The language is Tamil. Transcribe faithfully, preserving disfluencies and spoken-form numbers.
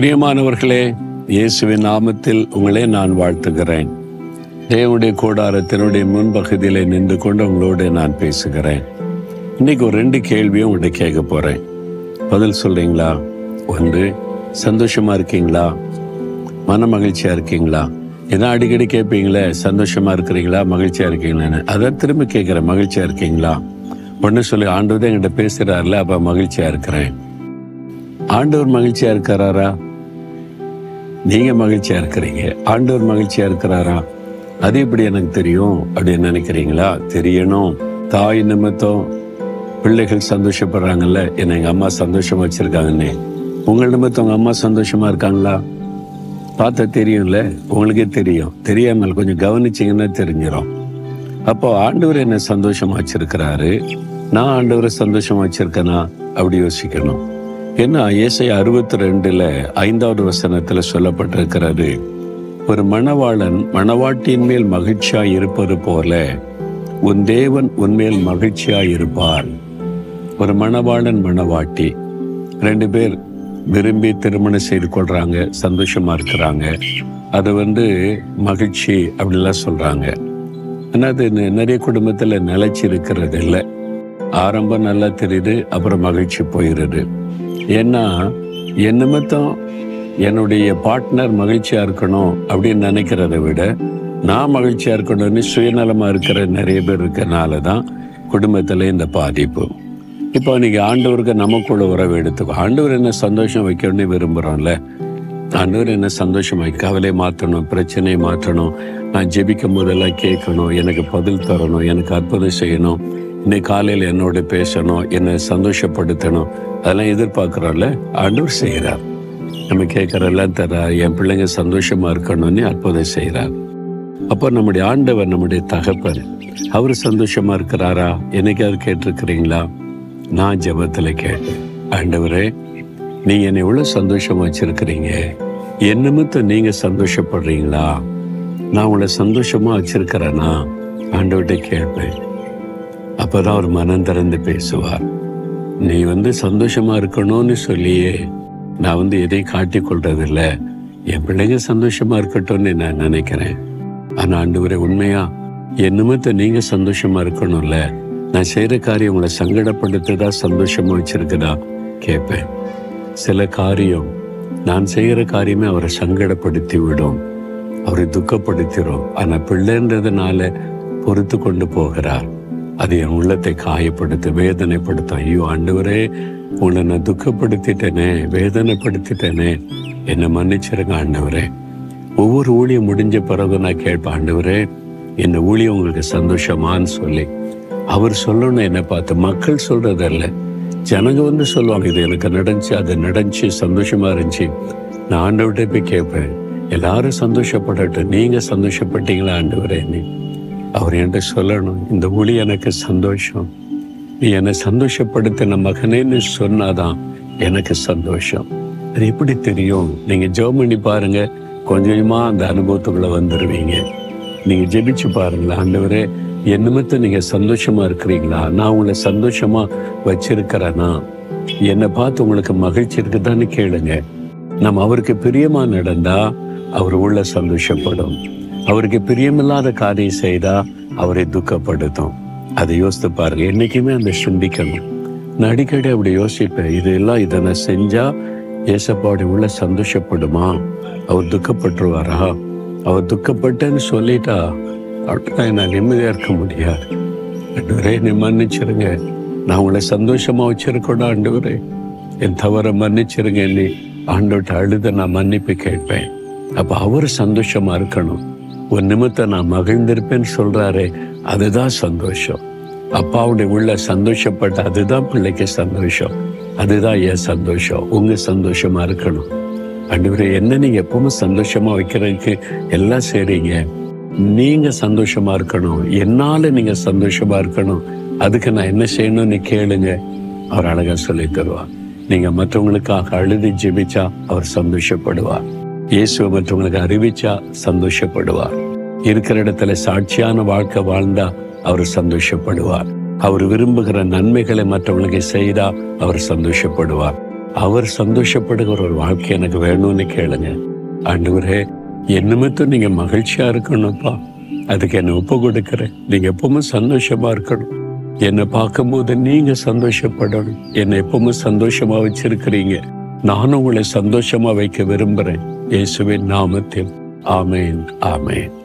பிரியமானவர்களே, இயேசுவின் நாமத்தில் உங்களே நான் வாழ்த்துகிறேன். தேவனுடைய கூடாரத்தினுடைய முன்பகுதியிலே நின்று கொண்டு உங்களோடு நான் பேசுகிறேன். இன்னைக்கு ஒரு ரெண்டு கேள்வியும் உங்கள்கிட்ட கேட்க போகிறேன். பதில் சொல்கிறீங்களா? ஒன்று, சந்தோஷமாக இருக்கீங்களா? மன மகிழ்ச்சியாக இருக்கீங்களா? ஏன்னா அடிக்கடி கேட்பீங்களே, சந்தோஷமாக இருக்கிறீங்களா, மகிழ்ச்சியாக இருக்கீங்களான்னு. அதை திரும்பி கேட்குறேன், மகிழ்ச்சியாக இருக்கீங்களா? ஒன்று சொல்லி, ஆண்டவர் என்கிட்ட பேசுகிறாருல, அப்போ மகிழ்ச்சியாக இருக்கிறேன். ஆண்டவர் மகிழ்ச்சியாக இருக்கிறாரா? நீங்கள் மகிழ்ச்சியாக இருக்கிறீங்க. ஆண்டவர் மகிழ்ச்சியாக இருக்கிறாரா? அது எப்படி எனக்கு தெரியும் அப்படின்னு நினைக்கிறீங்களா? தெரியணும். தாய் நிமித்தம் பிள்ளைகள் சந்தோஷப்படுறாங்கல்ல, என்னை எங்கள் அம்மா சந்தோஷமாக வச்சுருக்காங்கன்னு. உங்கள் நிமித்தம் உங்கள் அம்மா சந்தோஷமாக இருக்காங்களா? பார்த்தா தெரியும்ல, உங்களுக்கே தெரியும். தெரியாமல் கொஞ்சம் கவனிச்சிங்கன்னா தெரிஞ்சிடும். அப்போ ஆண்டவர் என்னை சந்தோஷமாக வச்சுருக்கிறாரு, நான் ஆண்டவரை சந்தோஷமாக வச்சுருக்கேனா அப்படி யோசிக்கணும். ஏன்னா ஏசாயா அறுபத்தி ரெண்டுல ஐந்தாவது வசனத்துல சொல்லப்பட்டிருக்கிறது, ஒரு மணவாளன் மணவாட்டின் மேல் மகிழ்ச்சியாய் இருப்பது போல உன் தேவன் உன்மேல் மகிழ்ச்சியாய் இருப்பார். ஒரு மணவாளன் மணவாட்டி ரெண்டு பேர் விரும்பி திருமணம் செய்து கொள்றாங்க, சந்தோஷமா இருக்கிறாங்க. அதை வந்து மகிழ்ச்சி அப்படிலாம் சொல்றாங்க. ஆனால் அது நிறைய குடும்பத்தில் நிலைச்சி இருக்கிறது இல்லை. ஆரம்பம் நல்லா தெரியுது, அப்புறம் மகிழ்ச்சி போயிடுது. ஏன்னா என் நிமித்தம் என்னுடைய பார்ட்னர் மகிழ்ச்சியாக இருக்கணும் அப்படின்னு நினைக்கிறத விட நான் மகிழ்ச்சியாக இருக்கணும்னு சுயநலமாக இருக்கிற நிறைய பேர் இருக்கிறனால தான் குடும்பத்தில் இந்த பாதிப்பு. இப்போ நீங்கள் ஆண்டவருக்கு நமக்குள்ள உறவை எடுத்துக்கோ. ஆண்டவர் என்ன சந்தோஷம் வைக்கணும்னு விரும்புகிறோம்ல, ஆண்டவர் என்ன சந்தோஷம் வைக்க, கவலை மாற்றணும், பிரச்சனையை மாற்றணும், நான் ஜெபிக்கும் போதெல்லாம் கேட்கணும், எனக்கு பதில் தரணும், எனக்கு அற்புதம் செய்யணும், இன்னைக்கு காலையில் என்னோட பேசணும், என்னை சந்தோஷப்படுத்தணும், அதெல்லாம் எதிர்பார்க்குறோம்ல. ஆண்டவர் செய்கிறார், நம்ம கேட்குறெல்லாம் தர்றார். என் பிள்ளைங்க சந்தோஷமாக இருக்கணும்னு அற்புதம் செய்கிறார். அப்போ நம்முடைய ஆண்டவர், நம்முடைய தகப்பன், அவர் சந்தோஷமாக இருக்கிறாரா? என்னைக்காவது கேட்டிருக்கிறீங்களா? நான் ஜெபத்தில் கேட்டேன், ஆண்டவரே நீங்கள் என்னை எவ்வளோ சந்தோஷமாக வச்சுருக்கிறீங்க, என் நிமித்தம் நீங்கள் சந்தோஷப்படுறீங்களா, நான் உங்களை சந்தோஷமாக வச்சுருக்கிறேன்னா ஆண்டவர்கிட்ட கேட்பேன். அப்போ தான் அவர் மனம் திறந்து பேசுவார். நீ வந்து சந்தோஷமாக இருக்கணும்னு சொல்லியே நான் வந்து எதையும் காட்டி கொள்றதில்ல, என் பிள்ளைங்க சந்தோஷமாக இருக்கட்டும்னு நான் நினைக்கிறேன். ஆனால் ஆண்டவரே உண்மையாக என் நிமித்த நீங்கள் சந்தோஷமாக இருக்கணும்ல, நான் செய்கிற காரியம் உங்களை சங்கடப்படுத்துதா சந்தோஷமாக வச்சுருக்குதா கேட்பேன். சில காரியம் நான் செய்கிற காரியமே அவரை சங்கடப்படுத்தி விடும், அவரை துக்கப்படுத்திடும். ஆனால் பிள்ளைன்றதுனால பொறுத்து கொண்டு போகிறார். அது என் உள்ளத்தை காயப்படுத்த வேதனைப்படுத்தும். ஐயோ ஆண்டவரே, உன்னை நான் துக்கப்படுத்திட்டேனே, வேதனைப்படுத்திட்டேனே, என்னை மன்னிச்சிருங்க ஆண்டவரே. ஒவ்வொரு ஊழியம் முடிஞ்ச பிறகு நான் கேட்பேன், ஆண்டவரே இந்த ஊழியம் உங்களுக்கு சந்தோஷமானு சொல்லி. அவர் சொல்லணும் என்னை பார்த்து, மக்கள் சொல்றதல்ல, ஜனங்க வந்து சொல்லுவாங்க, இது எனக்கு நடந்துச்சு, அது நடந்துச்சு, சந்தோஷமா இருந்துச்சு. நான் ஆண்டவர்கிட்ட போய் கேட்பேன், எல்லாரும் சந்தோஷப்படட்டும், நீங்க சந்தோஷப்பட்டீங்களா ஆண்டவரே? நீ அவர் என்கிட்ட சொல்லணும், இந்த ஒளி எனக்கு சந்தோஷம், நீ என்னை சந்தோஷப்படுத்தின மகனேன்னு சொன்னாதான் எனக்கு சந்தோஷம். அது எப்படி தெரியும்? நீங்கள் ஜெபம் பண்ணி பாருங்க, கொஞ்சம் கொஞ்சமாக அந்த அனுபவத்துக்குள்ளே வந்துடுவீங்க. நீங்கள் ஜெபிச்சு பாருங்களேன், ஆண்டவரே என் நிமித்தம் நீங்கள் சந்தோஷமாக இருக்கிறீங்களா, நான் உங்களை சந்தோஷமாக வச்சிருக்கிறேன்னா, என்னை பார்த்து உங்களுக்கு மகிழ்ச்சி இருக்குதான்னு கேளுங்க. நம்ம அவருக்கு பிரியமாக நடந்தால் அவர் உள்ள சந்தோஷப்படும், அவருக்கு பிரியமில்லாத காரியம் செய்தா அவரை துக்கப்படுத்தும். அதை யோசித்து பாருங்க, என்னைக்குமே அந்த சிந்திக்கணும். நான் அடிக்கடி அப்படி யோசிப்பேன், இதெல்லாம் இதை நான் செஞ்சா ஏசப்பாடி உள்ள சந்தோஷப்படுமா, அவர் துக்கப்பட்டுருவாரா? அவர் துக்கப்பட்டேன்னு சொல்லிட்டா அப்படின்னா நான் நிம்மதியாக இருக்க முடியாது. ஆண்டவரே நீ மன்னிச்சிருங்க, நான் உங்களை சந்தோஷமா வச்சிருக்கணும் ஆண்டவரே, என் தவற மன்னிச்சிருங்க. நீ ஆண்டோட்ட அழுத நான் மன்னிப்பு கேட்பேன். அப்போ அவர் சந்தோஷமா இருக்கணும். ஒரு நிமித்தம் நான் மகிழ்ந்திருப்பேன்னு சொல்கிறாரு, அதுதான் சந்தோஷம். அப்பாவுடைய உள்ள சந்தோஷப்பட்ட அதுதான் பிள்ளைக்கு சந்தோஷம், அதுதான் என் சந்தோஷம். உங்கள் சந்தோஷமாக இருக்கணும். ஆண்டவரே என்ன நீங்கள் எப்பவும் சந்தோஷமாக வைக்கிறதுக்கு எல்லாம் செய்கிறீங்க, நீங்கள் சந்தோஷமாக இருக்கணும், என்னால் நீங்கள் சந்தோஷமாக இருக்கணும், அதுக்கு நான் என்ன செய்யணும்னு கேளுங்க. அவர் அழகாக சொல்லி தருவார். நீங்கள் மற்றவங்களுக்காக அழுது ஜெபிச்சா அவர் சந்தோஷப்படுவார். இயேசுவை மற்றவங்களுக்கு அறிவிச்சா சந்தோஷப்படுவார். இருக்கிற இடத்துல சாட்சியான வாழ்க்கை வாழ்ந்தா அவர் சந்தோஷப்படுவார். அவர் விரும்புகிற நன்மைகளை மற்றவங்களுக்கு செய்தா அவர் சந்தோஷப்படுவார். அவர் சந்தோஷப்படுகிற ஒரு வாழ்க்கை எனக்கு வேணும்னு கேளுங்க. ஆண்டவரே, என் நிமித்தம் நீங்க மகிழ்ச்சியா இருக்கணும்ப்பா, அதுக்கு என்னை ஒப்பு கொடுக்குறேன். நீங்க எப்பவுமே சந்தோஷமா இருக்கணும், என்னை பார்க்கும்போது நீங்க சந்தோஷப்படணும். என்னை எப்பவுமே சந்தோஷமா வச்சிருக்கிறீங்க, நானும் உங்களை சந்தோஷமா வைக்க விரும்புறேன். இயேசுவின் நாமத்தில் ஆமேன், ஆமேன்.